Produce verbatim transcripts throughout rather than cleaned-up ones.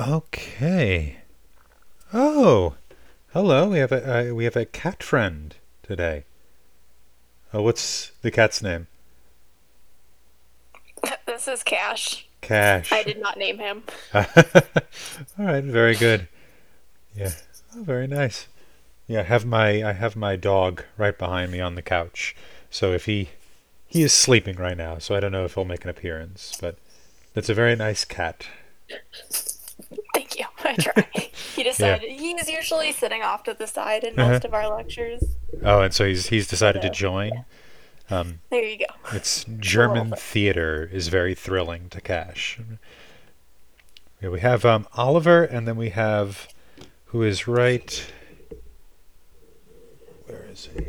Okay. Oh, hello. We have a uh, we have a cat friend today. Oh, what's the cat's name? This is Cash. Cash. I did not name him. All right. Very good. Yeah. Oh, very nice. Yeah. I have my I have my dog right behind me on the couch. So if he he is sleeping right now, so I don't know if he'll make an appearance, but that's a very nice cat. Thank you. I try. He decided yeah. He was usually sitting off to the side in most uh-huh. of our lectures. Oh, and so he's he's decided so, to join. Yeah. Um, there you go. It's German theater is very thrilling to Cash. Yeah, we have um, Oliver, and then we have who is right. Where is he?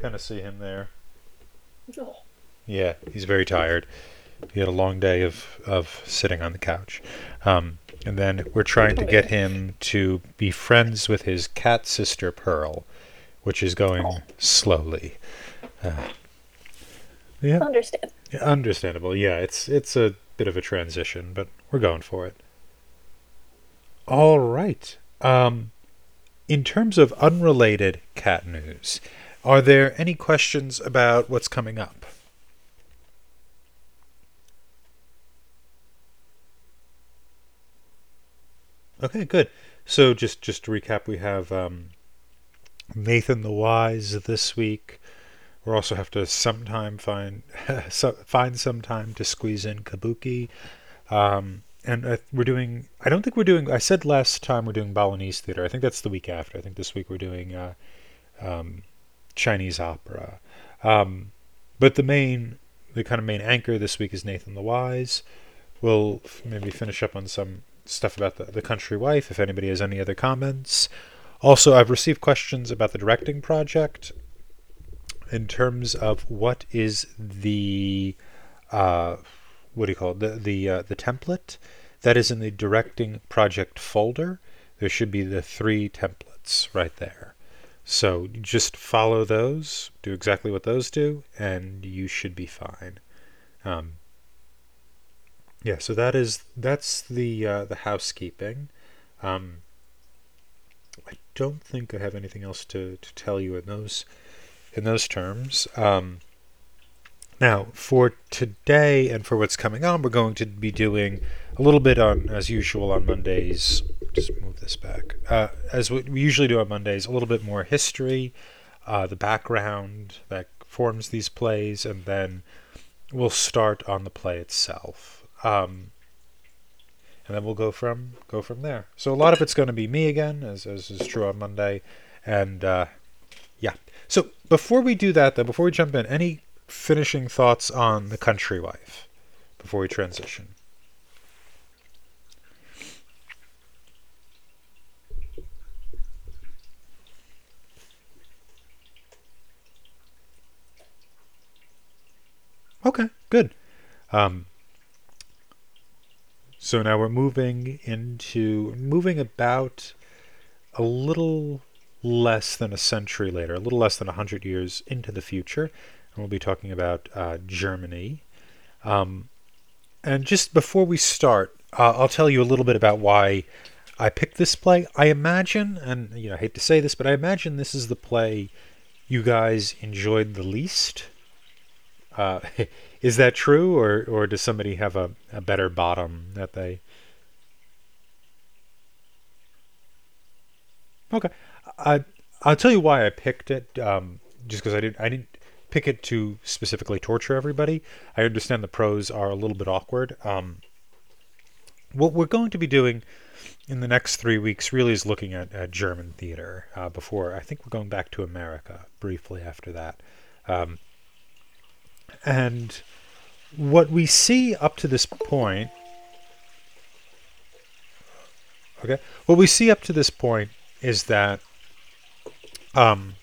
Kind of see him there. Oh. Yeah, he's very tired. He had a long day of, of sitting on the couch. Um, and then we're trying to get him to be friends with his cat sister, Pearl, which is going slowly. Uh, yeah. Understandable. Yeah, understandable. Yeah, it's, it's a bit of a transition, but we're going for it. All right. Um, in terms of unrelated cat news, are there any questions about what's coming up? Okay, good. So just, just to recap, we have um, Nathan the Wise this week. We'll also have to sometime find so, find some time to squeeze in Kabuki. Um, and uh, we're doing, I don't think we're doing, I said last time we're doing Balinese theater. I think that's the week after. I think this week we're doing uh, um, Chinese opera. Um, but the main, the kind of main anchor this week is Nathan the Wise. We'll maybe finish up on some stuff about the, the country wife, if anybody has any other comments. Also, I've received questions about the directing project in terms of what is the, uh, what do you call it, the the, uh, the template that is in the directing project folder. There should be the three templates right there. So just follow those, do exactly what those do, and you should be fine. Um, Yeah, so that is that's the uh, the housekeeping. Um, I don't think I have anything else to, to tell you in those in those terms. Um, now, for today and for what's coming on, we're going to be doing a little bit on, as usual, on Mondays. Just move this back. Uh, as we usually do on Mondays, a little bit more history, uh, the background that forms these plays, and then we'll start on the play itself. Um, and then we'll go from go from there. So a lot of it's going to be me again, as, as is true on Monday. And uh, yeah. So before we do that, though, before we jump in, any finishing thoughts on The Country Wife before we transition? Okay, good. Um, So now we're moving into, moving about a little less than a century later, a little less than one hundred years into the future. And we'll be talking about uh, Germany. Um, and just before we start, uh, I'll tell you a little bit about why I picked this play. I imagine, and you know, I hate to say this, but I imagine this is the play you guys enjoyed the least. Uh, is that true, or, or does somebody have a, a better bottom that they... Okay. I, I'll tell you why I picked it, um, just because I didn't, I didn't pick it to specifically torture everybody. I understand the pros are a little bit awkward. Um, what we're going to be doing in the next three weeks really is looking at, at German theater uh, before. I think we're going back to America briefly after that. Um, And what we see up to this point, okay, what we see up to this point is that um,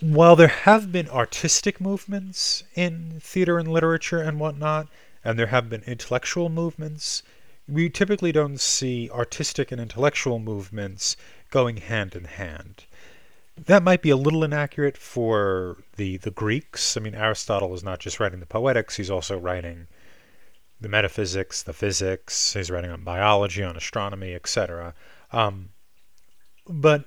while there have been artistic movements in theater and literature and whatnot, and there have been intellectual movements, we typically don't see artistic and intellectual movements going hand in hand. That might be a little inaccurate for the the Greeks. I mean, Aristotle is not just writing the Poetics, he's also writing the metaphysics, the physics. He's writing on biology, on astronomy, et cetera. Um, but,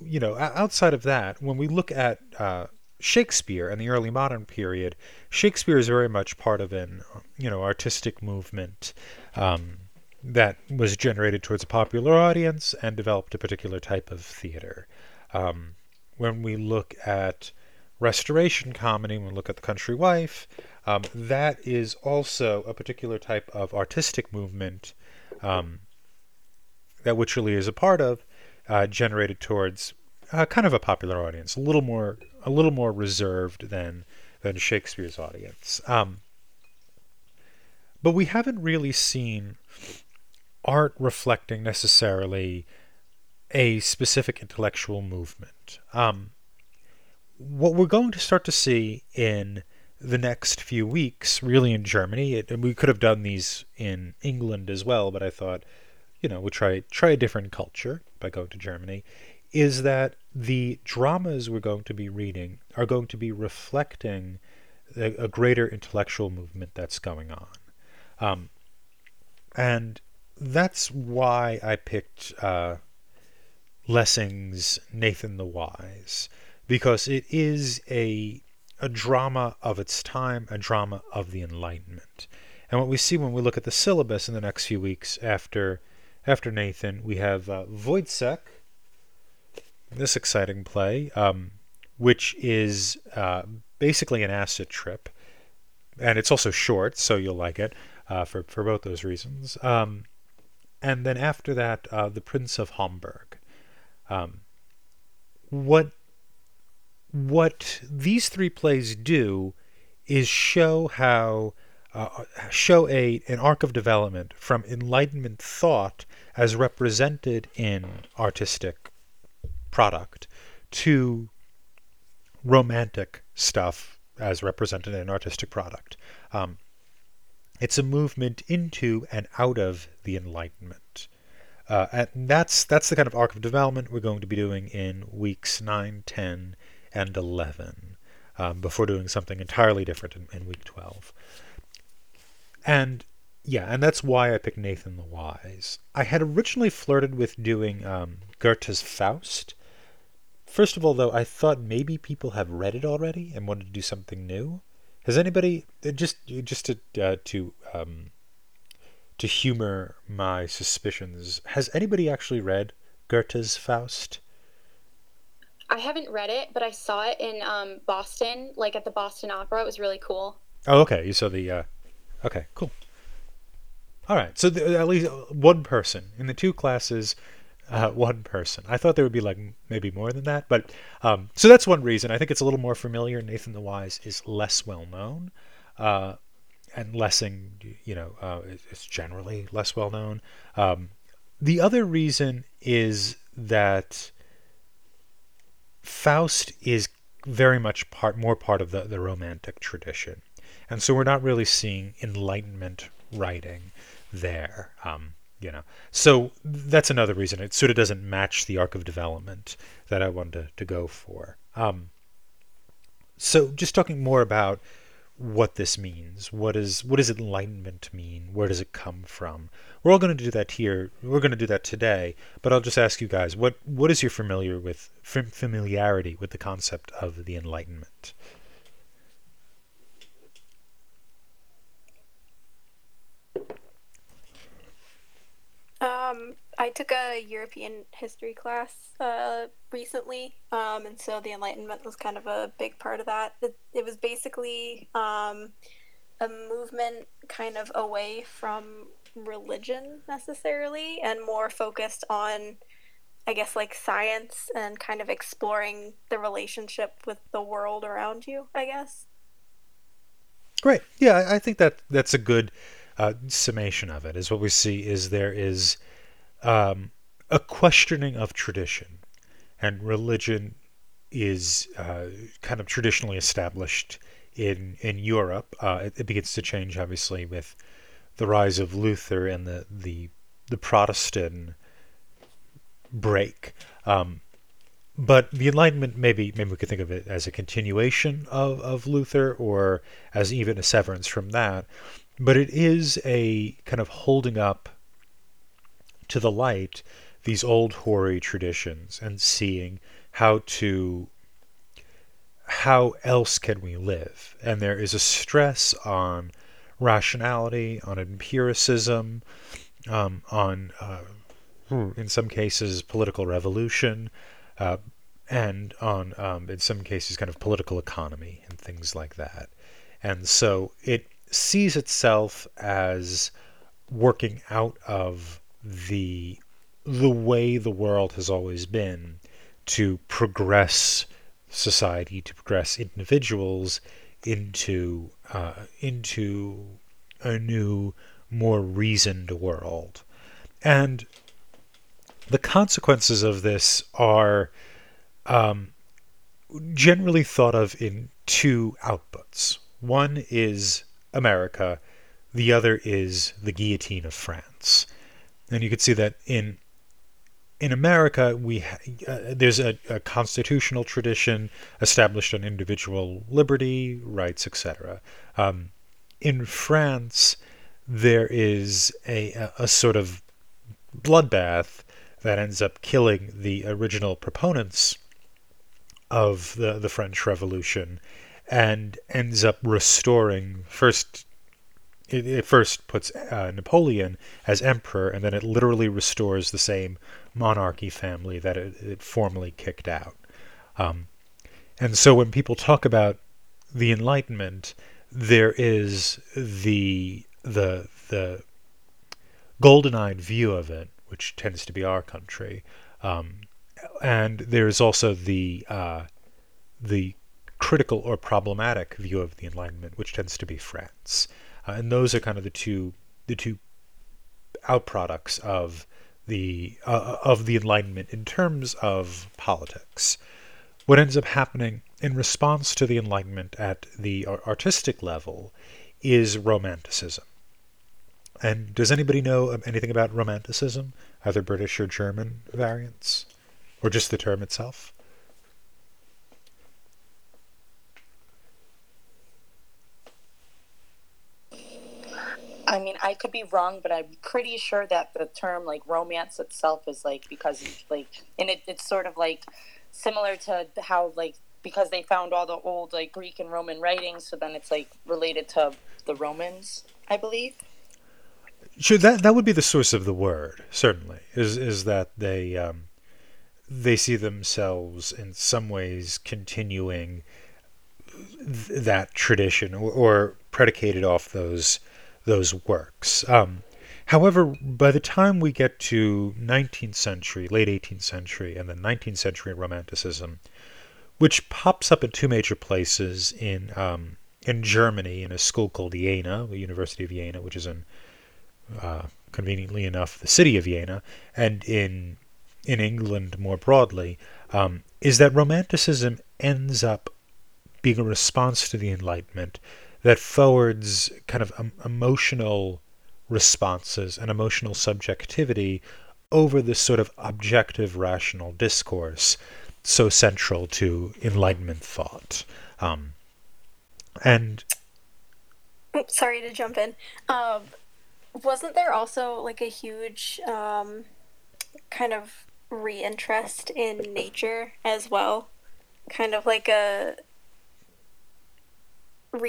you know, outside of that, when we look at uh, Shakespeare and the early modern period, Shakespeare is very much part of an, you know, artistic movement um, that was generated towards a popular audience and developed a particular type of theater. Um, when we look at Restoration comedy, when we look at The Country Wife, um, that is also a particular type of artistic movement um, that Wycherley is a part of, uh, generated towards uh, kind of a popular audience, a little more, a little more reserved than than Shakespeare's audience. Um, but we haven't really seen art reflecting necessarily a specific intellectual movement. Um, What we're going to start to see in the next few weeks, really in Germany, it, and we could have done these in England as well, but I thought, you know, we'll try, try a different culture by going to Germany, is that the dramas we're going to be reading are going to be reflecting a, a greater intellectual movement that's going on. Um, and that's why I picked uh, Lessing's Nathan the Wise, because it is a, a drama of its time, a drama of the Enlightenment. And what we see when we look at the syllabus in the next few weeks after after Nathan, we have uh, Woyzeck, this exciting play, um, which is uh, basically an acid trip. And it's also short, so you'll like it uh, for, for both those reasons. Um, and then after that, uh, The Prince of Homburg. Um, what... What these three plays do is show how uh, show a an arc of development from Enlightenment thought as represented in artistic product to Romantic stuff as represented in artistic product. Um, it's a movement into and out of the Enlightenment. Uh, and that's, that's the kind of arc of development we're going to be doing in weeks nine, ten, and eleven, um, before doing something entirely different in, in week twelve. And yeah, and that's why I picked Nathan the Wise. I had originally flirted with doing um, Goethe's Faust. First of all, though, I thought maybe people have read it already and wanted to do something new. Has anybody, just just to uh, to um, to humor my suspicions, has anybody actually read Goethe's Faust? I haven't read it, but I saw it in um, Boston, like at the Boston Opera. It was really cool. Oh, okay. You saw the, uh, okay, cool. All right. So the, at least one person in the two classes, uh, one person. I thought there would be like maybe more than that, but um, so that's one reason. I think it's a little more familiar. Nathan the Wise is less well known, uh, and Lessing, you know, uh, is generally less well known. Um, the other reason is that Faust is very much part, more part of the, the Romantic tradition. And so we're not really seeing Enlightenment writing there, um, you know. So that's another reason. It sort of doesn't match the arc of development that I wanted to, to go for. Um, so just talking more about what this means. What is, what does Enlightenment mean? Where does it come from? We're all going to do that here. We're going to do that today, but I'll just ask you guys, what, what is your familiar with, familiarity with the concept of the Enlightenment? Um, I took a European history class uh, recently, um, and so the Enlightenment was kind of a big part of that. It, it was basically um, a movement kind of away from religion necessarily and more focused on, I guess, like science and kind of exploring the relationship with the world around you, I guess. Great. Yeah, I think that that's a good uh, summation of it, is what we see is there is Um, a questioning of tradition, and religion is uh, kind of traditionally established in in Europe. Uh, it, it begins to change, obviously, with the rise of Luther and the the, the Protestant break. Um, but the Enlightenment, maybe maybe we could think of it as a continuation of, of Luther, or as even a severance from that. But it is a kind of holding up to the light these old hoary traditions and seeing how to, how else can we live? And there is a stress on rationality, on empiricism, um, on, uh, in some cases, political revolution, uh, and on, um, in some cases, kind of political economy and things like that. And so it sees itself as working out of the the way the world has always been to progress society, to progress individuals into uh, into a new, more reasoned world. And the consequences of this are um, generally thought of in two outputs. One is America, the other is the guillotine of France. And you can see that in in America, we ha uh, there's a, a constitutional tradition established on individual liberty, rights, et cetera. Um, in France, there is a, a sort of bloodbath that ends up killing the original proponents of the, the French Revolution and ends up restoring first... It, it first puts uh, Napoleon as emperor, and then it literally restores the same monarchy family that it, it formerly kicked out. Um, and so when people talk about the Enlightenment, there is the the the golden-eyed view of it, which tends to be our country, um, and there is also the uh, the critical or problematic view of the Enlightenment, which tends to be France. Uh, and those are kind of the two, the two outproducts of the uh, of the Enlightenment in terms of politics. What ends up happening in response to the Enlightenment at the artistic level is Romanticism. And does anybody know anything about Romanticism, either British or German variants, or just the term itself? I mean, I could be wrong, but I'm pretty sure that the term, like, romance itself is, like, because, like, and it, it's sort of, like, similar to how, like, because they found all the old, like, Greek and Roman writings, so then it's, like, related to the Romans, I believe. Sure, that, that would be the source of the word, certainly, is, is that they, um, they see themselves in some ways continuing th that tradition or, or predicated off those... those works. Um, however, by the time we get to nineteenth century, late eighteenth century, and then nineteenth century Romanticism, which pops up in two major places in um, in Germany, in a school called Jena, the University of Jena, which is in, uh, conveniently enough, the city of Jena, and in in England more broadly, um, is that Romanticism ends up being a response to the Enlightenment that forwards kind of um, emotional responses and emotional subjectivity over this sort of objective rational discourse so central to Enlightenment thought. Um, and... Oops, sorry to jump in. Um, wasn't there also like a huge um, kind of reinterest in nature as well? Kind of like a...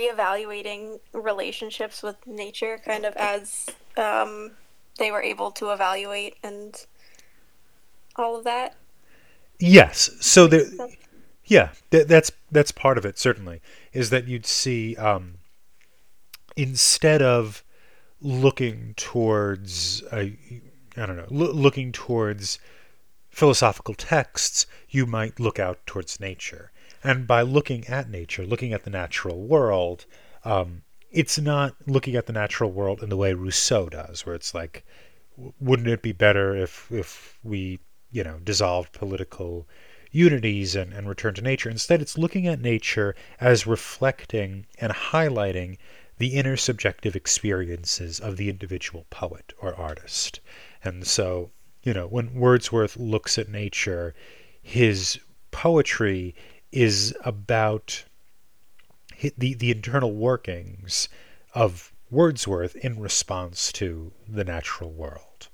reevaluating relationships with nature, kind of as um, they were able to evaluate and all of that. Yes, so there, yeah, th that's that's part of it. Certainly, is that you'd see um, instead of looking towards uh, I don't know, lo looking towards philosophical texts, you might look out towards nature. And by looking at nature, looking at the natural world, um, it's not looking at the natural world in the way Rousseau does, where it's like, wouldn't it be better if, if we, you know, dissolved political unities and, and returned to nature? Instead, it's looking at nature as reflecting and highlighting the inner subjective experiences of the individual poet or artist. And so, you know, when Wordsworth looks at nature, his poetry is about the, the internal workings of Wordsworth in response to the natural world.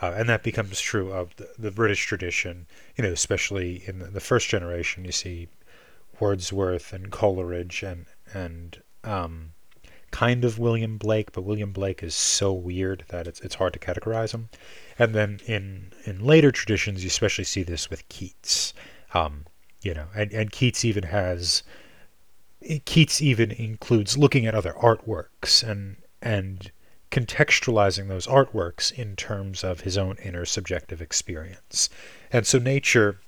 Uh, and that becomes true of the, the British tradition, you know, especially in the, the first generation. You see Wordsworth and Coleridge and, and um, kind of William Blake, but William Blake is so weird that it's it's hard to categorize him. And then in, in later traditions, you especially see this with Keats, um, you know, and, and Keats even has... Keats even includes looking at other artworks and and contextualizing those artworks in terms of his own inner subjective experience. And so nature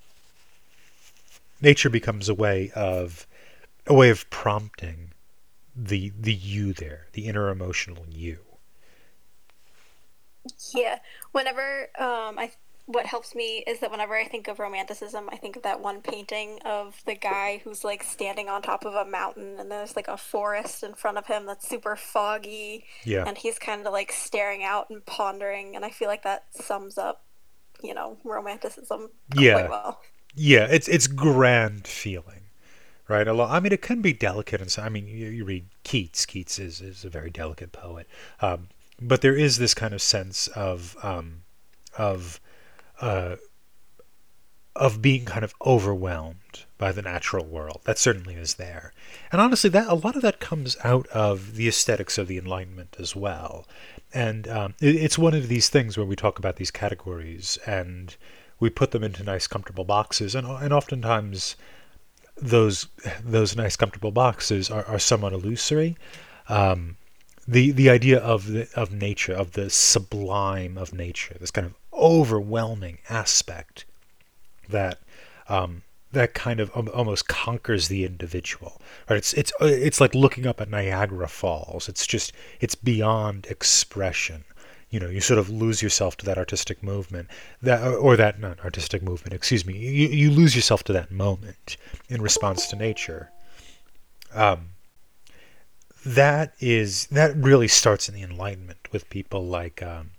nature becomes a way of a way of prompting the the you there, the inner emotional you. Yeah. Whenever um I what helps me is that whenever I think of romanticism, I think of that one painting of the guy who's like standing on top of a mountain and there's like a forest in front of him that's super foggy. Yeah. And he's kind of like staring out and pondering. And I feel like that sums up, you know, romanticism yeah. quite well. Yeah. It's, it's grand feeling, right? I mean, it can be delicate. And so, I mean, you, you read Keats, Keats is, is a very delicate poet. Um, but there is this kind of sense of, um, of, Uh, of being kind of overwhelmed by the natural world. That certainly is there. And honestly, that a lot of that comes out of the aesthetics of the Enlightenment as well. And um, it, it's one of these things where we talk about these categories and we put them into nice, comfortable boxes. And, and oftentimes those those nice, comfortable boxes are, are somewhat illusory. Um, the the idea of the, of nature, of the sublime of nature, this kind of overwhelming aspect that um, that kind of almost conquers the individual. Right? It's it's it's like looking up at Niagara Falls. It's just it's beyond expression. You know, you sort of lose yourself to that artistic movement, that or that not artistic movement. Excuse me. You you lose yourself to that moment in response to nature. Um, that is that really starts in the Enlightenment with people like. Um,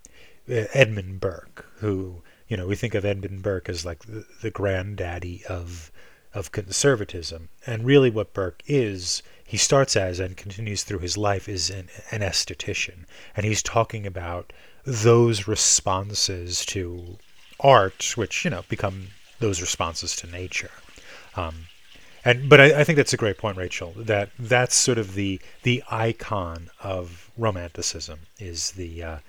Edmund Burke, who, you know, we think of Edmund Burke as like the, the granddaddy of of conservatism. And really what Burke is, he starts as and continues through his life is an, an aesthetician. And he's talking about those responses to art, which, you know, become those responses to nature. Um, and But I, I think that's a great point, Rachel, that that's sort of the, the icon of romanticism is the... Uh,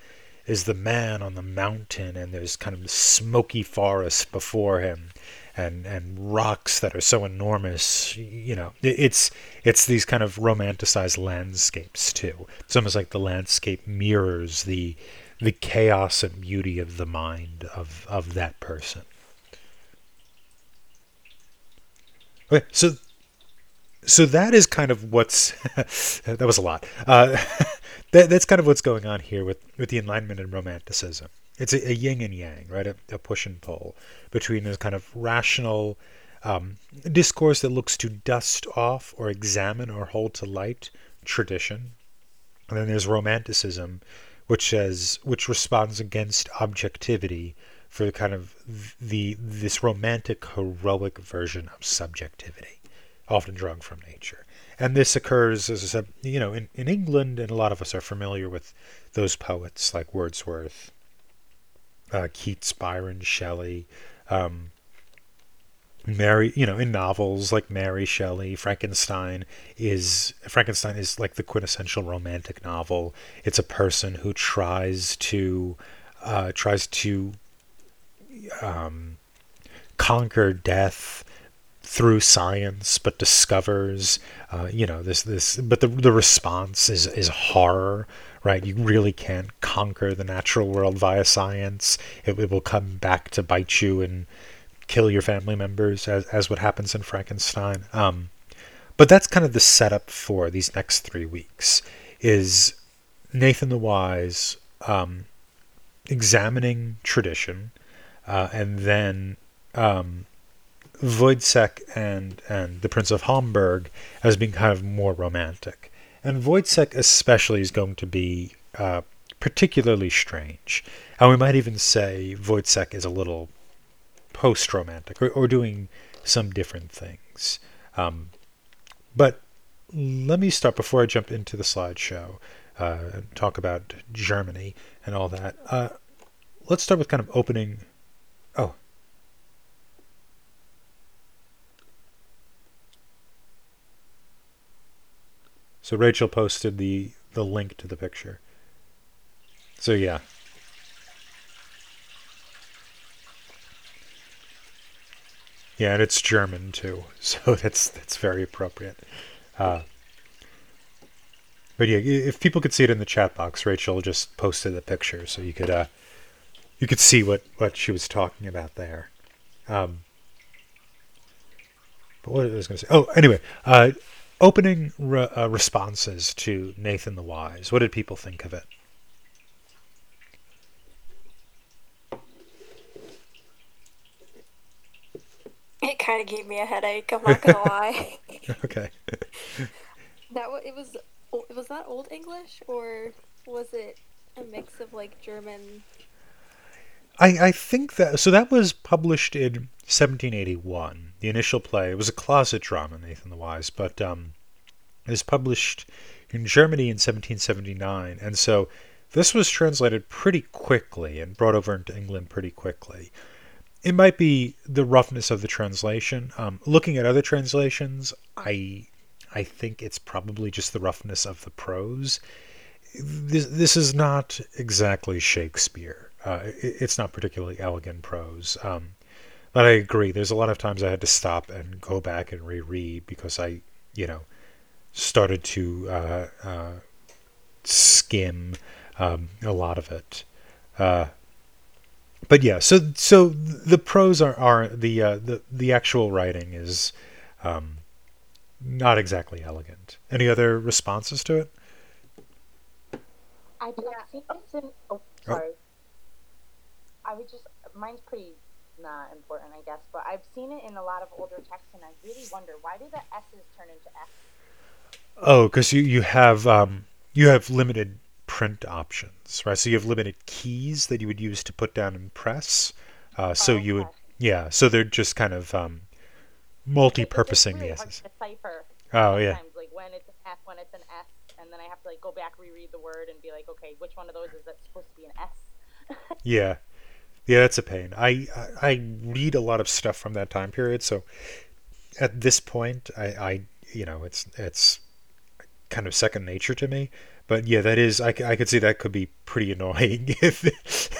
is the man on the mountain, and there's kind of the smoky forest before him, and and rocks that are so enormous. You know, it's it's these kind of romanticized landscapes too. It's almost like the landscape mirrors the the chaos and beauty of the mind of of that person. Okay, so so that is kind of what's that was a lot. Uh, That, that's kind of what's going on here with, with the Enlightenment and Romanticism. It's a, a yin and yang, right? A, a push and pull between this kind of rational um, discourse that looks to dust off or examine or hold to light tradition. And then there's Romanticism, which says, which responds against objectivity for the kind of the this romantic, heroic version of subjectivity, often drawn from nature. And this occurs, as I said, you know, in, in England, and a lot of us are familiar with those poets like Wordsworth, uh, Keats, Byron, Shelley, um, Mary, you know, in novels like Mary Shelley. Frankenstein is, Frankenstein is like the quintessential romantic novel. It's a person who tries to, uh, tries to um, conquer death through science, but discovers, uh, you know, this, this, but the the response is, is horror, right? You really can't conquer the natural world via science. It, it will come back to bite you and kill your family members, as, as what happens in Frankenstein. Um, but that's kind of the setup for these next three weeks, is Nathan the Wise um, examining tradition, uh, and then... Um, Woyzeck and, and the Prince of Homburg as being kind of more romantic. And Woyzeck especially is going to be uh, particularly strange. And we might even say Woyzeck is a little post-romantic or, or doing some different things. Um, but let me start, before I jump into the slideshow, uh, talk about Germany and all that. Uh, let's start with kind of opening. Oh. So Rachel posted the, the link to the picture. So yeah. Yeah, and it's German too, so that's that's very appropriate. Uh, but yeah, if people could see it in the chat box, Rachel just posted the picture, so you could uh, you could see what what she was talking about there. Um, but what I was going to say? Oh, anyway, uh, opening re uh, responses to Nathan the Wise. What did people think of it? It kind of gave me a headache, I'm not gonna lie. Okay. That it was was that Old English, or was it a mix of like German? I I think that so that was published in seventeen eighty-one. The initial play, it was a closet drama, Nathan the Wise, but um, it was published in Germany in seventeen seventy-nine, and so this was translated pretty quickly and brought over into England pretty quickly. It might be the roughness of the translation. Um, looking at other translations, I I think it's probably just the roughness of the prose. This, this is not exactly Shakespeare. Uh, it, it's not particularly elegant prose. Um, but I agree. There's a lot of times I had to stop and go back and reread because I, you know, started to uh, uh, skim um, a lot of it. Uh, But yeah, so so the prose are, are the uh, the the actual writing is um, not exactly elegant. Any other responses to it? I don't think it's in. Oh, sorry. Oh. I would just mine's pretty not important, I guess. But I've seen it in a lot of older texts, and I really wonder why do the S's turn into F's? Oh, because you you have um, you have limited print options, right? So you have limited keys that you would use to put down and press. Uh, so oh, you would, yeah. So they're just kind of um, multi-purposing really the S's. Oh yeah. Sometimes, like when it's an F, when it's an S, and then I have to like go back, reread the word, and be like, okay, which one of those is that supposed to be an S? Yeah, yeah, that's a pain. I, I I read a lot of stuff from that time period, so at this point, I, I you know, it's it's kind of second nature to me. But yeah, that is, I, I could see that could be pretty annoying if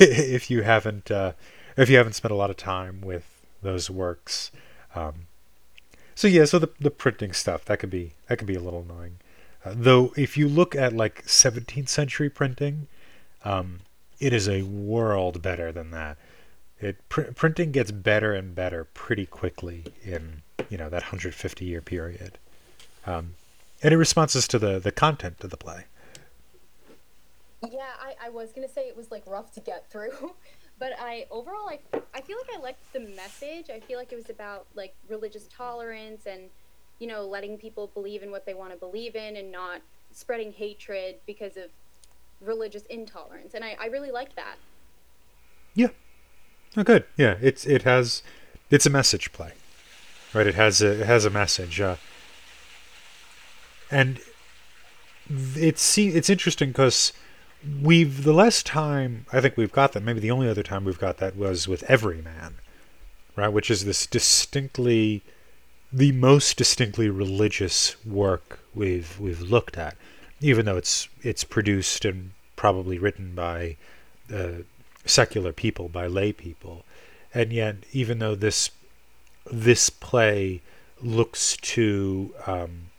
if you haven't uh, if you haven't spent a lot of time with those works. Um, so yeah, so the the printing stuff that could be that could be a little annoying. Uh, though if you look at like seventeenth century printing, um, it is a world better than that. It pr printing gets better and better pretty quickly in you know that one hundred fifty year period. Um, any responses to the the content of the play? Yeah, I, I was going to say it was, like, rough to get through, but I, overall, I, I feel like I liked the message. I feel like it was about, like, religious tolerance and, you know, letting people believe in what they want to believe in and not spreading hatred because of religious intolerance, and I, I really liked that. Yeah. Oh, good. Yeah, it's, it has, it's a message play, right? It has a, it has a message, uh, and it's, it's interesting because we've the last time I think we've got that, maybe the only other time we've got that was with Everyman, right? Which is this distinctly, the most distinctly religious work we've we've looked at, even though it's it's produced and probably written by uh, secular people, by lay people, and yet even though this this play looks to um,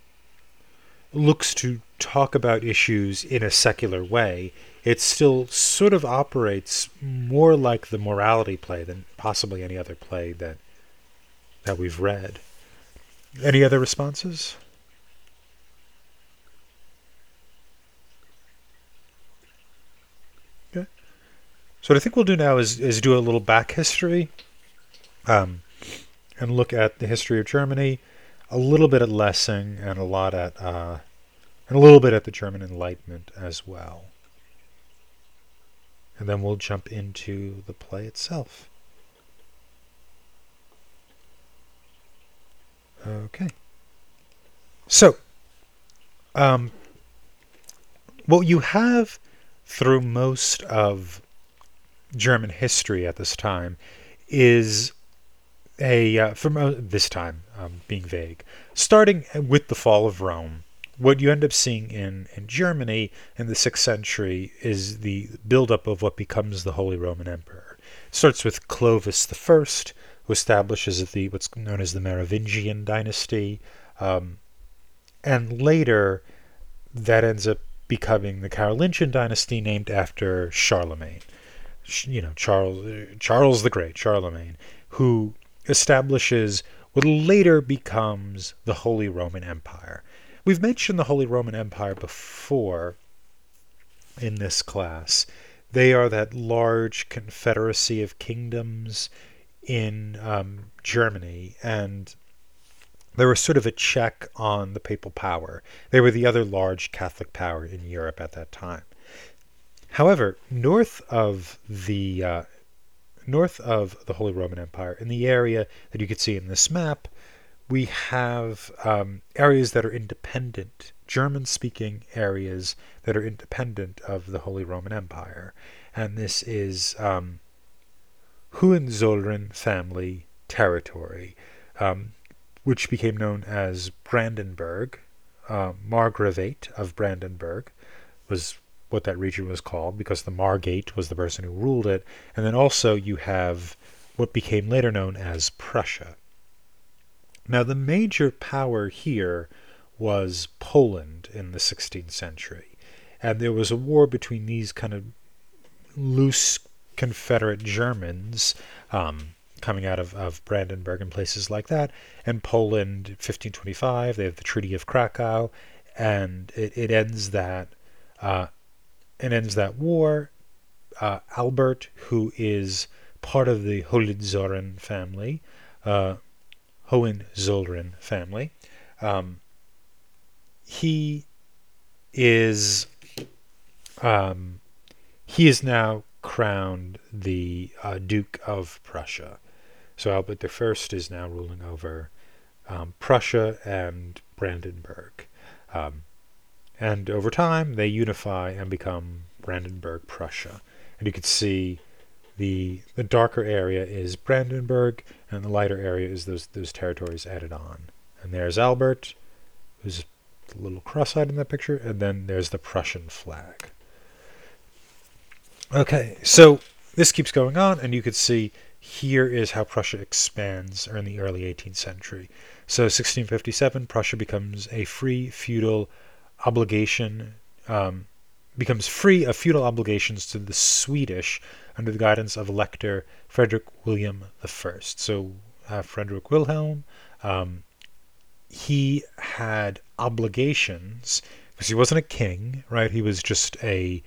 looks to talk about issues in a secular way, it still sort of operates more like the morality play than possibly any other play that that we've read. Any other responses? Okay. So what I think we'll do now is, is do a little back history um, and look at the history of Germany, a little bit at Lessing and a lot at uh, and a little bit at the German Enlightenment as well. And then we'll jump into the play itself. Okay. So, um, Well, you have, through most of German history at this time, is a, uh, from uh, this time, um, being vague, starting with the fall of Rome, what you end up seeing in, in Germany in the sixth century is the buildup of what becomes the Holy Roman Empire. It starts with Clovis the First, who establishes the what's known as the Merovingian dynasty, um, and later that ends up becoming the Carolingian dynasty, named after Charlemagne. You know, Charles, Charles the Great, Charlemagne, who establishes what later becomes the Holy Roman Empire. We've mentioned the Holy Roman Empire before in this class. They are that large confederacy of kingdoms in um, Germany, and they were sort of a check on the papal power. They were the other large Catholic power in Europe at that time. However, north of the uh, north of the Holy Roman Empire, in the area that you can see in this map, we have um, areas that are independent, German-speaking areas that are independent of the Holy Roman Empire. And this is um, Hohenzollern family territory, um, which became known as Brandenburg. Uh, Margravate of Brandenburg was what that region was called, because the Margate was the person who ruled it. And then also you have what became later known as Prussia. Now, the major power here was Poland in the sixteenth century, and there was a war between these kind of loose Confederate Germans um, coming out of, of Brandenburg and places like that, and Poland in fifteen twenty-five. They have the Treaty of Krakow, and it, it ends that uh, It ends that war. Uh, Albert, who is part of the Hohenzollern family, uh, Hohenzollern family, um, he is um, he is now crowned the uh, Duke of Prussia. So Albert the First is now ruling over um, Prussia and Brandenburg. Um, And over time, they unify and become Brandenburg, Prussia. And you can see the the darker area is Brandenburg, and the lighter area is those those territories added on. And there's Albert, who's a little cross-eyed in that picture, and then there's the Prussian flag. Okay, so this keeps going on, and you can see here is how Prussia expands in the early eighteenth century. So sixteen fifty-seven, Prussia becomes a free feudal obligation um, becomes free of feudal obligations to the Swedish under the guidance of Elector Frederick William I. So uh, Frederick Wilhelm, um, he had obligations because he wasn't a king, right? He was just a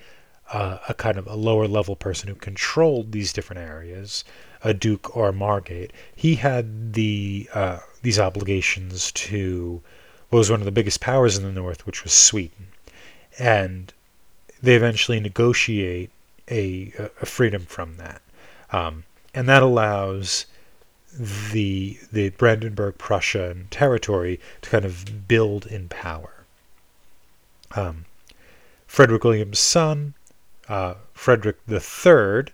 uh, a kind of a lower level person who controlled these different areas, a duke or a margrave. He had the uh, these obligations to what was one of the biggest powers in the north, which was Sweden, and they eventually negotiate a, a freedom from that, um, and that allows the the Brandenburg Prussian territory to kind of build in power. Um, Frederick William's son, uh, Frederick the Third,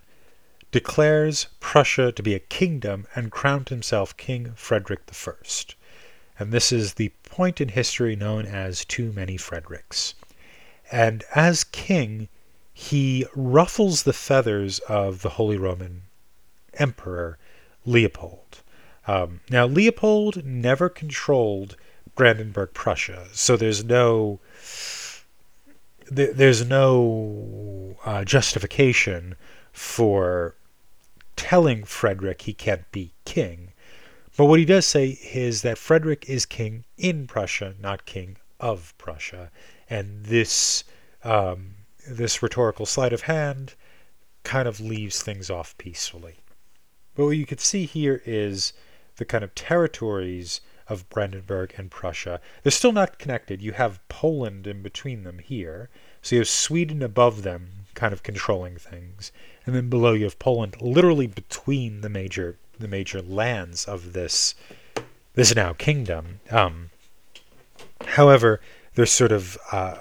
declares Prussia to be a kingdom and crowned himself King Frederick the First. And this is the point in history known as Too Many Fredericks. And as king, he ruffles the feathers of the Holy Roman Emperor, Leopold. Um, now, Leopold never controlled Brandenburg, Prussia, so there's no, there, there's no uh, justification for telling Frederick he can't be king. But what he does say is that Frederick is king in Prussia, not king of Prussia. And this um, this rhetorical sleight of hand kind of leaves things off peacefully. But what you can see here is the kind of territories of Brandenburg and Prussia. They're still not connected. You have Poland in between them here. So you have Sweden above them kind of controlling things. And then below you have Poland literally between the major the major lands of this this now kingdom. Um, however, there's sort of uh,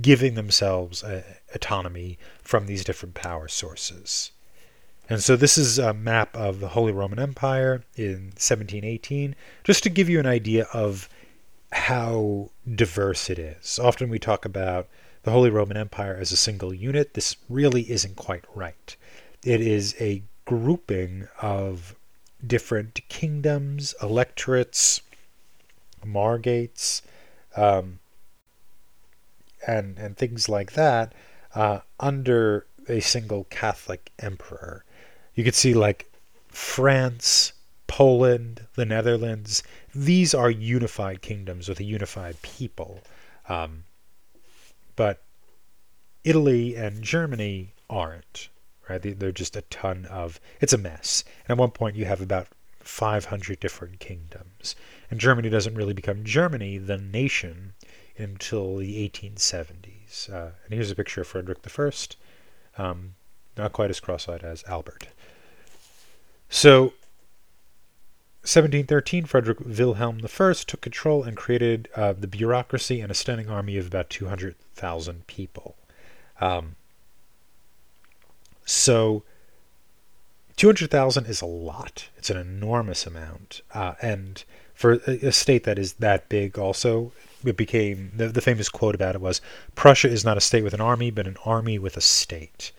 giving themselves uh, autonomy from these different power sources. And so this is a map of the Holy Roman Empire in seventeen eighteen, just to give you an idea of how diverse it is. Often we talk about the Holy Roman Empire as a single unit. This really isn't quite right. It is a grouping of different kingdoms, electorates, margates, um, and, and things like that uh, under a single Catholic emperor. You could see like France, Poland, the Netherlands. These are unified kingdoms with a unified people. Um, but Italy and Germany aren't, right? They're just a ton of, it's a mess. And at one point you have about five hundred different kingdoms. And Germany doesn't really become Germany, the nation, until the eighteen seventies. Uh, and here's a picture of Frederick the First. Um, not quite as cross-eyed as Albert. So, seventeen thirteen, Frederick Wilhelm the First took control and created uh, the bureaucracy and a standing army of about two hundred thousand people. Um, so, two hundred thousand is a lot. It's an enormous amount. Uh, and for a, a state that is that big also, it became, the, the famous quote about it was, Prussia is not a state with an army, but an army with a state.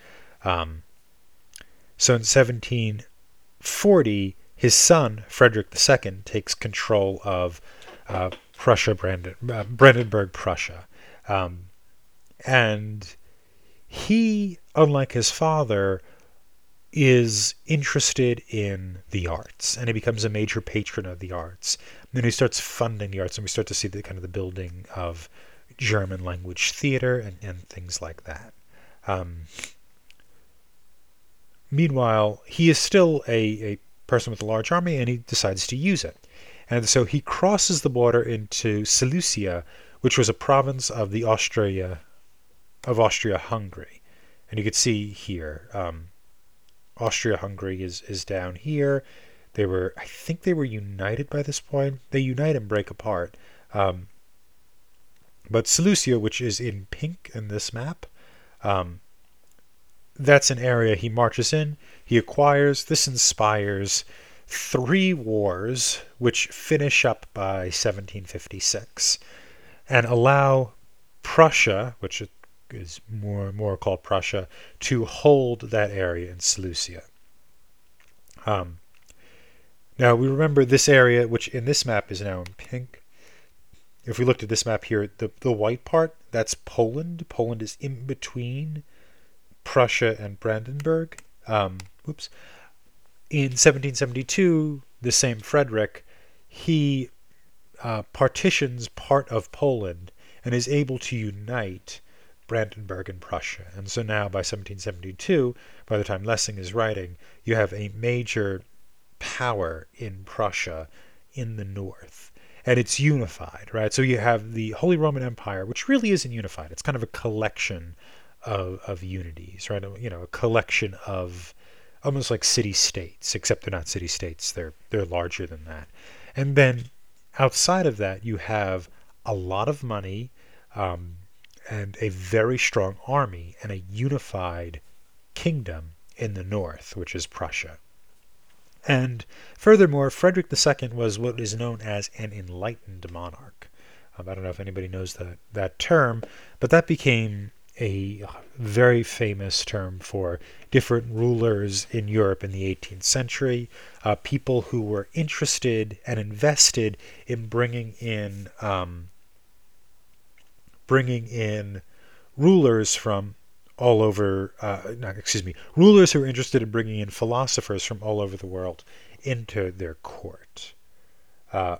Um, so in seventeen forty, his son, Frederick the Second, takes control of uh, Prussia, Branden, uh, Brandenburg, Prussia. Um, and he, unlike his father, is interested in the arts, and he becomes a major patron of the arts. And then he starts funding the arts, and we start to see the kind of the building of German language theater and, and things like that. Um, meanwhile, he is still a, a person with a large army, and he decides to use it. And so he crosses the border into Silesia, which was a province of the Austria, of Austria-Hungary. And you could see here, um, Austria-Hungary is, is down here. They were, I think they were united by this point. They unite and break apart. Um, but Silesia, which is in pink in this map, um, that's an area he marches in, he acquires. This inspires three wars, which finish up by seventeen fifty-six, and allow Prussia, which it is more and more called Prussia, to hold that area in Silesia. Um, now we remember this area, which in this map is now in pink. If we looked at this map here, the, the white part, that's Poland. Poland is in between Prussia and Brandenburg. Um, oops. In seventeen seventy-two, the same Frederick, he uh, partitions part of Poland and is able to unite Brandenburg and Prussia. And so now by seventeen seventy-two, by the time Lessing is writing, you have a major power in Prussia in the north. And it's unified, right? So you have the Holy Roman Empire, which really isn't unified. It's kind of a collection of, of unities, right? You know, a collection of almost like city-states, except they're not city-states. They're, they're larger than that. And then outside of that, you have a lot of money, um, and a very strong army and a unified kingdom in the north, which is Prussia. And furthermore, Frederick the Second was what is known as an enlightened monarch. Um, I don't know if anybody knows that, that term, but that became a very famous term for different rulers in Europe in the eighteenth century, uh, people who were interested and invested in bringing in um, bringing in rulers from all over, uh, not, excuse me, rulers who are interested in bringing in philosophers from all over the world into their court. Uh,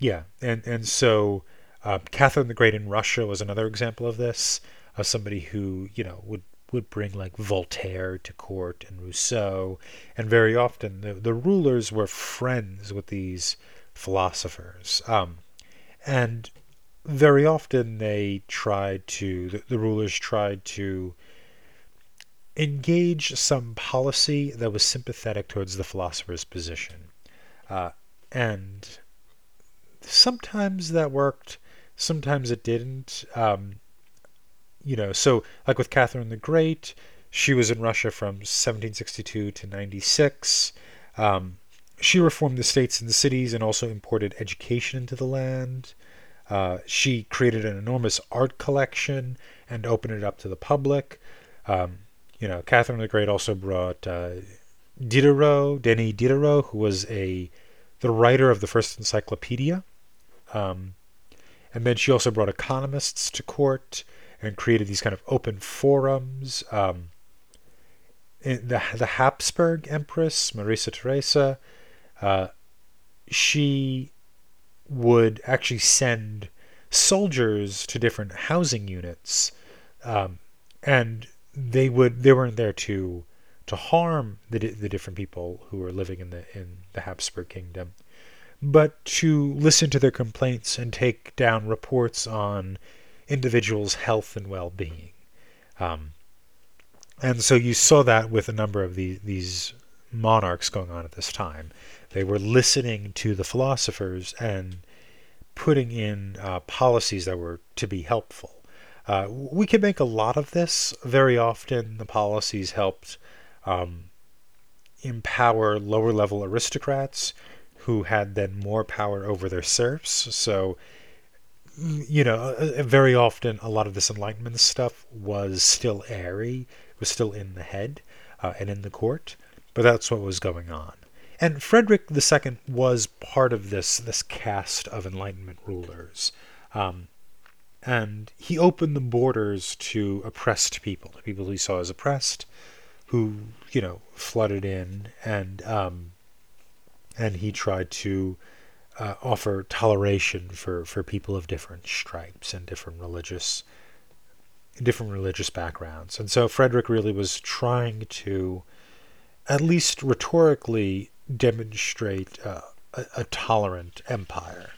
yeah, and, and so uh, Catherine the Great in Russia was another example of this, of uh, somebody who, you know, would, would bring like Voltaire to court and Rousseau, and very often the, the rulers were friends with these philosophers. Um, and very often they tried to, the, the rulers tried to engage some policy that was sympathetic towards the philosopher's position. Uh, and sometimes that worked, Sometimes it didn't. Um, you know, so like with Catherine the Great, she was in Russia from seventeen sixty-two to ninety-six. Um, she reformed the states and the cities and also imported education into the land. Uh, she created an enormous art collection and opened it up to the public. Um, you know, Catherine the Great also brought uh, Diderot, Denis Diderot, who was a the writer of the first encyclopedia. Um, and then she also brought economists to court and created these kind of open forums. Um, the, the Habsburg Empress, Marisa Theresa, uh, she would actually send soldiers to different housing units, um, and they would they weren't there to to harm the the different people who were living in the in the Habsburg kingdom, but to listen to their complaints and take down reports on individuals' health and well-being. Um, and so you saw that with a number of the, these monarchs going on at this time. They were listening to the philosophers and putting in uh, policies that were to be helpful. Uh, we can make a lot of this. Very often the policies helped um, empower lower-level aristocrats who had then more power over their serfs. So, you know, very often a lot of this Enlightenment stuff was still airy, was still in the head uh, and in the court, but that's what was going on. And Frederick the Second was part of this this caste of Enlightenment rulers. Um, and he opened the borders to oppressed people, to people he saw as oppressed, who, you know, flooded in, and um, and he tried to uh, offer toleration for, for people of different stripes and different religious different religious backgrounds. And so Frederick really was trying to, at least rhetorically, demonstrate uh, a, a tolerant empire.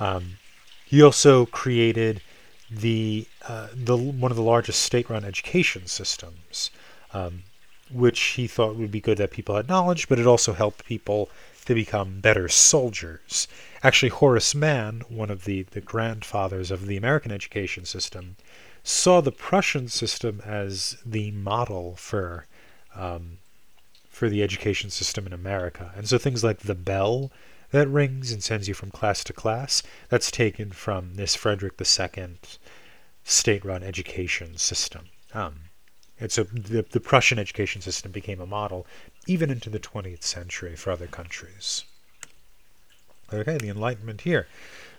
Um, he also created the uh, the one of the largest state-run education systems, um, which he thought would be good that people had knowledge, but it also helped people to become better soldiers. Actually, Horace Mann, one of the, the grandfathers of the American education system, saw the Prussian system as the model for um, for the education system in America. And so things like the bell that rings and sends you from class to class, that's taken from this Frederick the Second state-run education system. Um, and so the, the Prussian education system became a model even into the twentieth century for other countries. Okay, the Enlightenment here.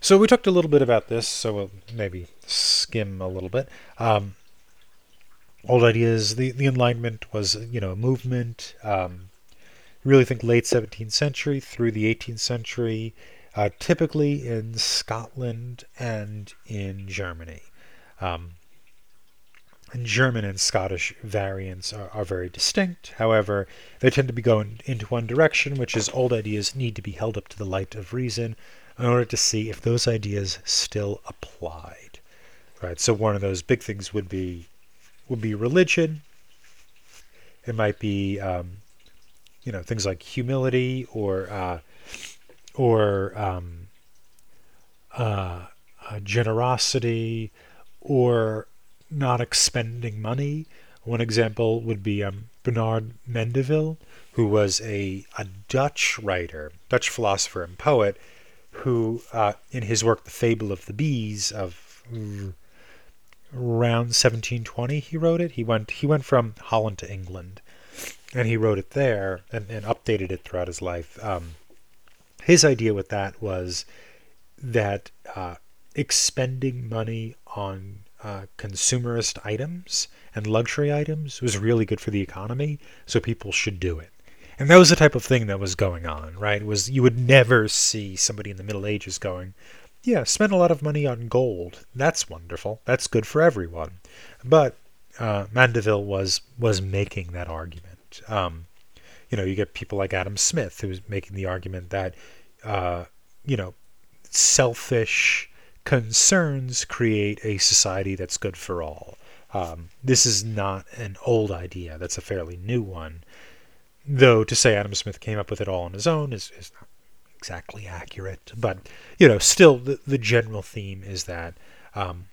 So we talked a little bit about this, so we'll maybe skim a little bit. Um, Old ideas, the, the Enlightenment was, you know, a movement. Um, really think late seventeenth century through the eighteenth century, uh, typically in Scotland and in Germany. Um, and German and Scottish variants are, are very distinct. However, they tend to be going into one direction, which is old ideas need to be held up to the light of reason in order to see if those ideas still applied. Right? So one of those big things would be would be religion. It might be, um, you know, things like humility or uh, or um, uh, uh, generosity or not expending money. One example would be um, Bernard Mendeville, who was a, a Dutch writer, Dutch philosopher and poet, who uh, in his work, The Fable of the Bees, of mm, around seventeen twenty he wrote it. He went he went from Holland to England, and he wrote it there and, and updated it throughout his life. Um, his idea with that was that uh, expending money on uh, consumerist items and luxury items was really good for the economy, so people should do it. And that was the type of thing that was going on, right? It was, you would never see somebody in the Middle Ages going, yeah, spend a lot of money on gold. That's wonderful. That's good for everyone. But uh, Mandeville was was making that argument. Um, you know, you get people like Adam Smith, who was making the argument that, uh, you know, selfish concerns create a society that's good for all. Um, this is not an old idea. That's a fairly new one. Though to say Adam Smith came up with it all on his own is, is not exactly accurate, but, you know, still the, the general theme is that um,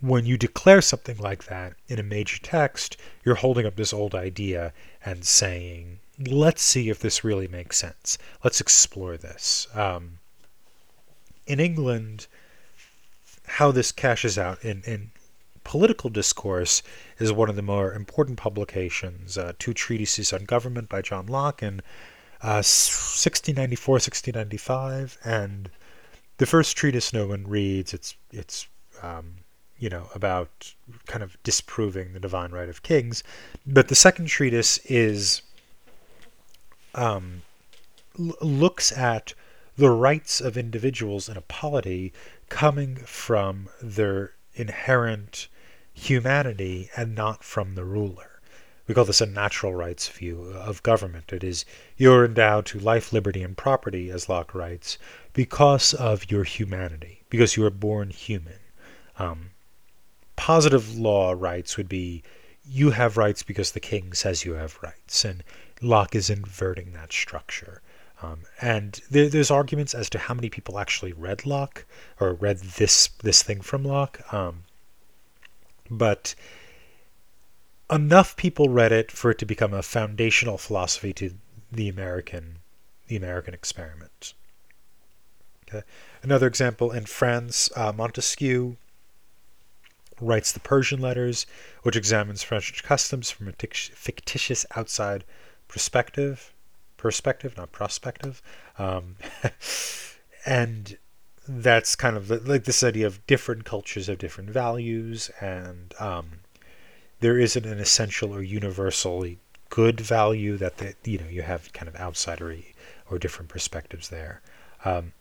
when you declare something like that in a major text, you're holding up this old idea and saying, let's see if this really makes sense. Let's explore this. Um, in England, how this cashes out in, in Political Discourse is one of the more important publications, uh, Two Treatises on Government by John Locke in uh, sixteen ninety-four, sixteen ninety-five, and the first treatise no one reads. It's, it's um, you know, about kind of disproving the divine right of kings, but the second treatise is, um, l- looks at the rights of individuals in a polity coming from their inherent humanity and not from the ruler. We call this a natural rights view of government. It is, you're endowed to life, liberty, and property, as Locke writes, because of your humanity, because you are born human. Um, positive law rights would be, you have rights because the king says you have rights, and Locke is inverting that structure. Um, and there, there's arguments as to how many people actually read Locke or read this this thing from Locke. Um, but enough people read it for it to become a foundational philosophy to the American the American experiment. Okay. Another example in France, uh, Montesquieu writes the Persian Letters, which examines French customs from a tic- fictitious outside perspective. Perspective, not prospective. Um, and that's kind of the, like this idea of different cultures have different values, and um, there isn't an essential or universally good value that, the, you know, you have kind of outsidery or different perspectives there. Um,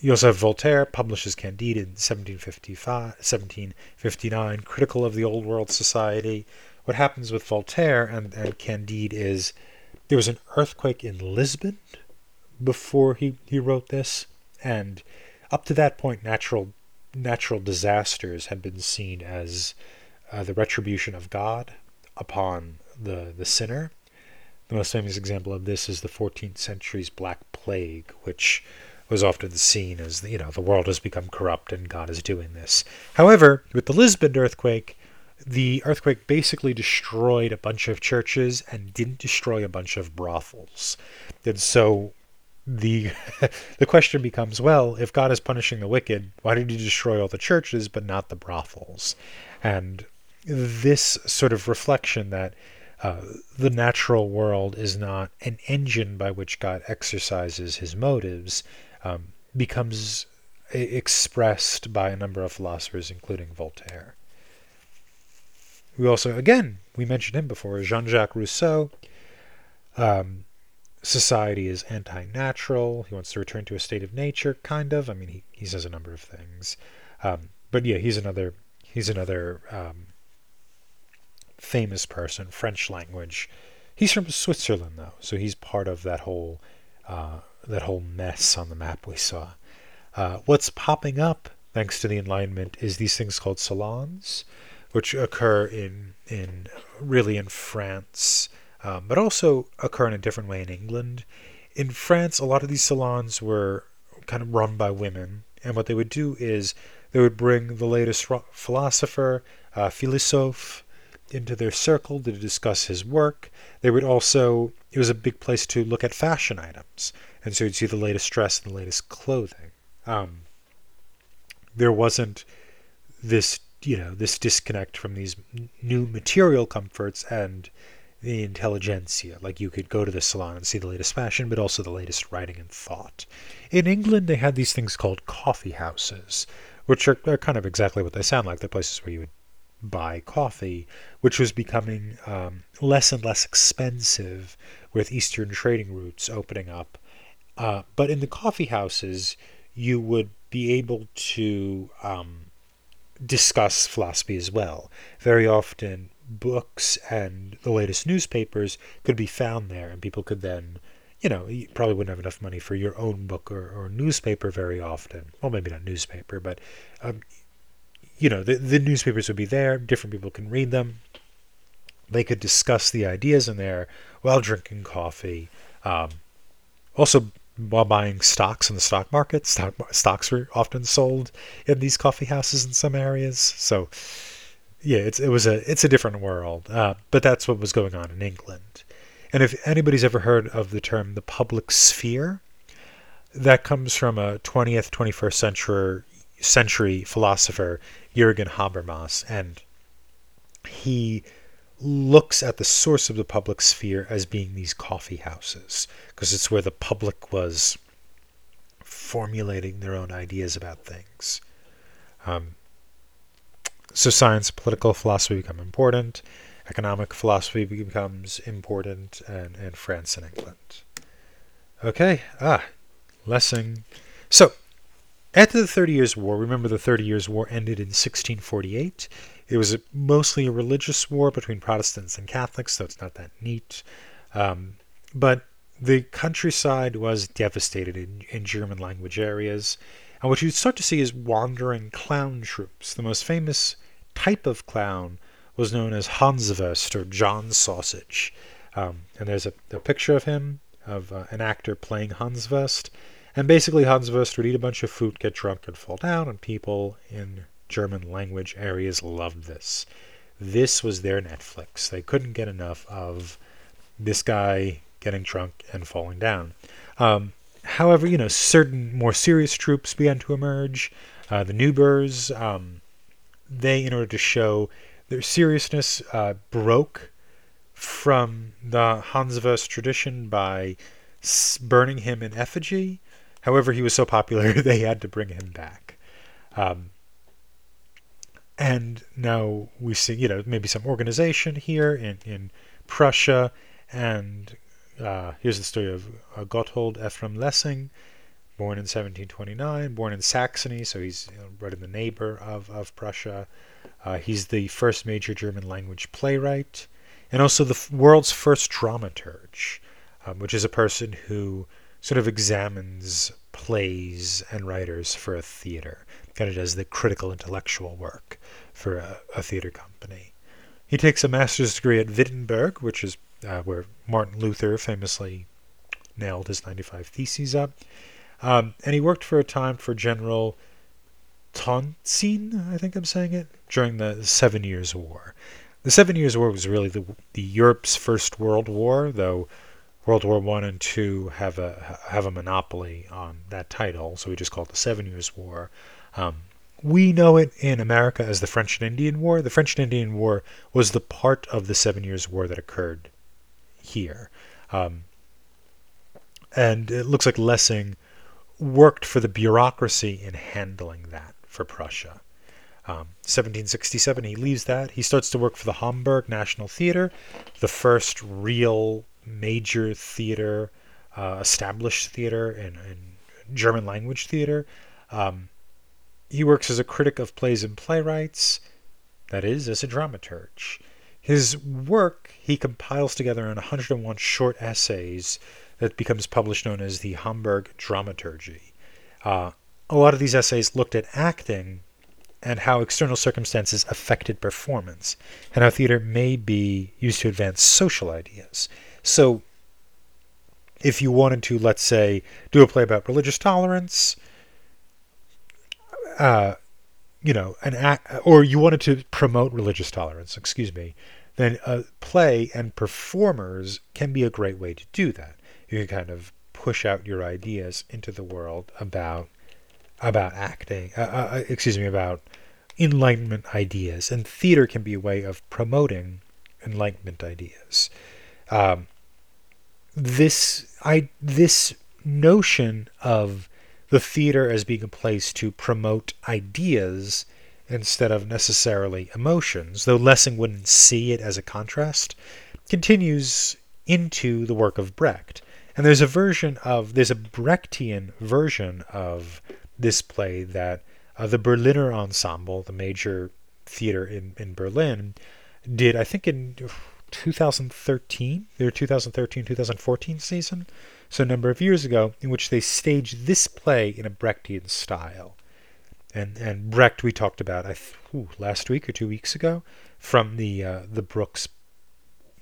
you also have Voltaire publishes Candide in seventeen fifty-five, seventeen fifty-nine, critical of the old world society. What happens with Voltaire and, and Candide is, there was an earthquake in Lisbon before he, he wrote this, and up to that point, natural natural disasters had been seen as uh, the retribution of God upon the, the sinner. The most famous example of this is the fourteenth century's Black Plague, which was often seen as, you know, the world has become corrupt and God is doing this. However, with the Lisbon earthquake, the earthquake basically destroyed a bunch of churches and didn't destroy a bunch of brothels. And so the the question becomes, well, if God is punishing the wicked, why did he destroy all the churches but not the brothels? And this sort of reflection that uh, the natural world is not an engine by which God exercises his motives um, becomes expressed by a number of philosophers, including Voltaire. We also, again, we mentioned him before, Jean-Jacques Rousseau. Um, society is anti-natural. He wants to return to a state of nature, kind of. I mean, he, he says a number of things. Um, but yeah, he's another he's another um, famous person, French language. He's from Switzerland, though, so he's part of that whole uh, that whole mess on the map we saw. Uh, what's popping up, thanks to the Enlightenment, is these things called salons, which occur in in really in France, um, but also occur in a different way in England. In France, a lot of these salons were kind of run by women, and what they would do is they would bring the latest philosopher, uh, philosophe, into their circle to discuss his work. They would also, it was a big place to look at fashion items, and so you'd see the latest dress and the latest clothing. Um, there wasn't this you know, this disconnect from these new material comforts and the intelligentsia. Like, you could go to the salon and see the latest fashion, but also the latest writing and thought. In England, they had these things called coffee houses, which are, are kind of exactly what they sound like. They're places where you would buy coffee, which was becoming um, less and less expensive with Eastern trading routes opening up. Uh, but in the coffee houses, you would be able to Um, discuss philosophy as well. Very often books and the latest newspapers could be found there, and people could then, you know, you probably wouldn't have enough money for your own book or, or newspaper very often. Well, maybe not newspaper, but, um, you know, the, the newspapers would be there. Different people can read them. They could discuss the ideas in there while drinking coffee. Um, also, while buying stocks in the stock market. Stock, stocks were often sold in these coffee houses in some areas. So, yeah, it's, it was a it's a different world. Uh, but that's what was going on in England. And if anybody's ever heard of the term the public sphere, that comes from a twentieth, twenty-first century century philosopher, Jürgen Habermas, and he looks at the source of the public sphere as being these coffee houses, because it's where the public was formulating their own ideas about things. Um, so science, political philosophy become important, economic philosophy becomes important, and, and France and England. Okay, ah, Lessing. So, after the Thirty Years' War, remember the Thirty Years' War ended in sixteen forty-eight. It was a, mostly a religious war between Protestants and Catholics, so it's not that neat. Um, but the countryside was devastated in, in German-language areas. And what you start to see is wandering clown troops. The most famous type of clown was known as Hanswurst, or John Sausage. Um, and there's a, a picture of him, of uh, an actor playing Hanswurst. And basically, Hanswurst would eat a bunch of food, get drunk, and fall down, and people in German language areas loved this. This was their Netflix. They couldn't get enough of this guy getting drunk and falling down. Um, however, you know, certain more serious troops began to emerge. Uh, the Nubers, um, they, in order to show their seriousness, uh, broke from the Hanswurst tradition by burning him in effigy. However, he was so popular, they had to bring him back. Um, and now we see, you know, maybe some organization here in, in Prussia. And uh, here's the story of uh, Gotthold Ephraim Lessing, born in seventeen twenty-nine, born in Saxony. So he's you know, right in the neighbor of, of Prussia. Uh, he's the first major German language playwright and also the f world's first dramaturge, um, which is a person who sort of examines plays and writers for a theater, kind of does the critical intellectual work for a, a theater company. He takes a master's degree at Wittenberg, which is uh, where Martin Luther famously nailed his ninety-five theses up. Um, and he worked for a time for General Tonsin, I think I'm saying it, during the Seven Years' War. The Seven Years' War was really the, the Europe's first World War, though World War One and Two have a have a monopoly on that title, so we just call it the Seven Years' War. Um, we know it in America as the French and Indian War. The French and Indian War was the part of the Seven Years' War that occurred here, um, and it looks like Lessing worked for the bureaucracy in handling that for Prussia. Um, seventeen sixty-seven, he leaves that. He starts to work for the Hamburg National Theater, the first real major theater, uh, established theater, and, and German language theater. Um, he works as a critic of plays and playwrights, that is, as a dramaturge. His work he compiles together in one hundred and one short essays that becomes published known as the Hamburg Dramaturgy. Uh, a lot of these essays looked at acting and how external circumstances affected performance, and how theater may be used to advance social ideas. So if you wanted to, let's say, do a play about religious tolerance, uh, you know, an act, or you wanted to promote religious tolerance, excuse me, then a play and performers can be a great way to do that. You can kind of push out your ideas into the world about about acting, uh, uh, excuse me, about Enlightenment ideas. And theater can be a way of promoting Enlightenment ideas. Um, this, I, this notion of the theater as being a place to promote ideas instead of necessarily emotions, though Lessing wouldn't see it as a contrast, continues into the work of Brecht. And there's a version of, there's a Brechtian version of this play that uh, the Berliner Ensemble, the major theater in, in Berlin, did, I think, in two thousand thirteen, their two thousand thirteen two thousand fourteen season, so a number of years ago, in which they staged this play in a Brechtian style. And and Brecht we talked about I th ooh, last week or two weeks ago from the uh, the Brooks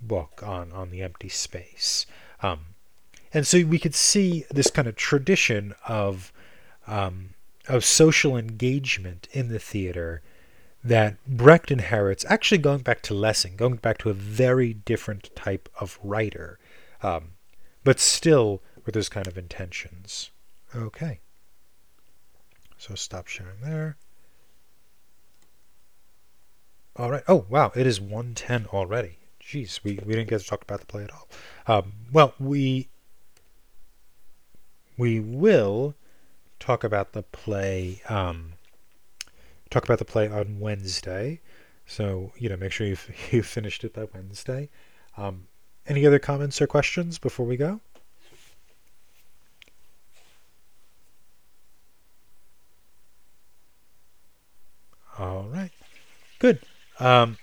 book on on the empty space. Um, And so we could see this kind of tradition of um, of social engagement in the theater that Brecht inherits, actually going back to Lessing, going back to a very different type of writer, um, but still with those kind of intentions. Okay. So stop sharing there. All right. Oh, wow. It is one ten already. Jeez, we, we didn't get to talk about the play at all. Um, well, we we will talk about the play um, talk about the play on Wednesday. So, you know, make sure you've, you've finished it by Wednesday. Um, any other comments or questions before we go? All right. Good. Um,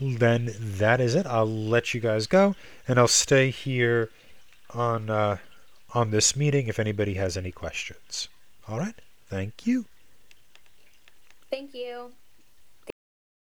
then that is it. I'll let you guys go, and I'll stay here on uh, on this meeting if anybody has any questions. All right. Thank you. Thank you.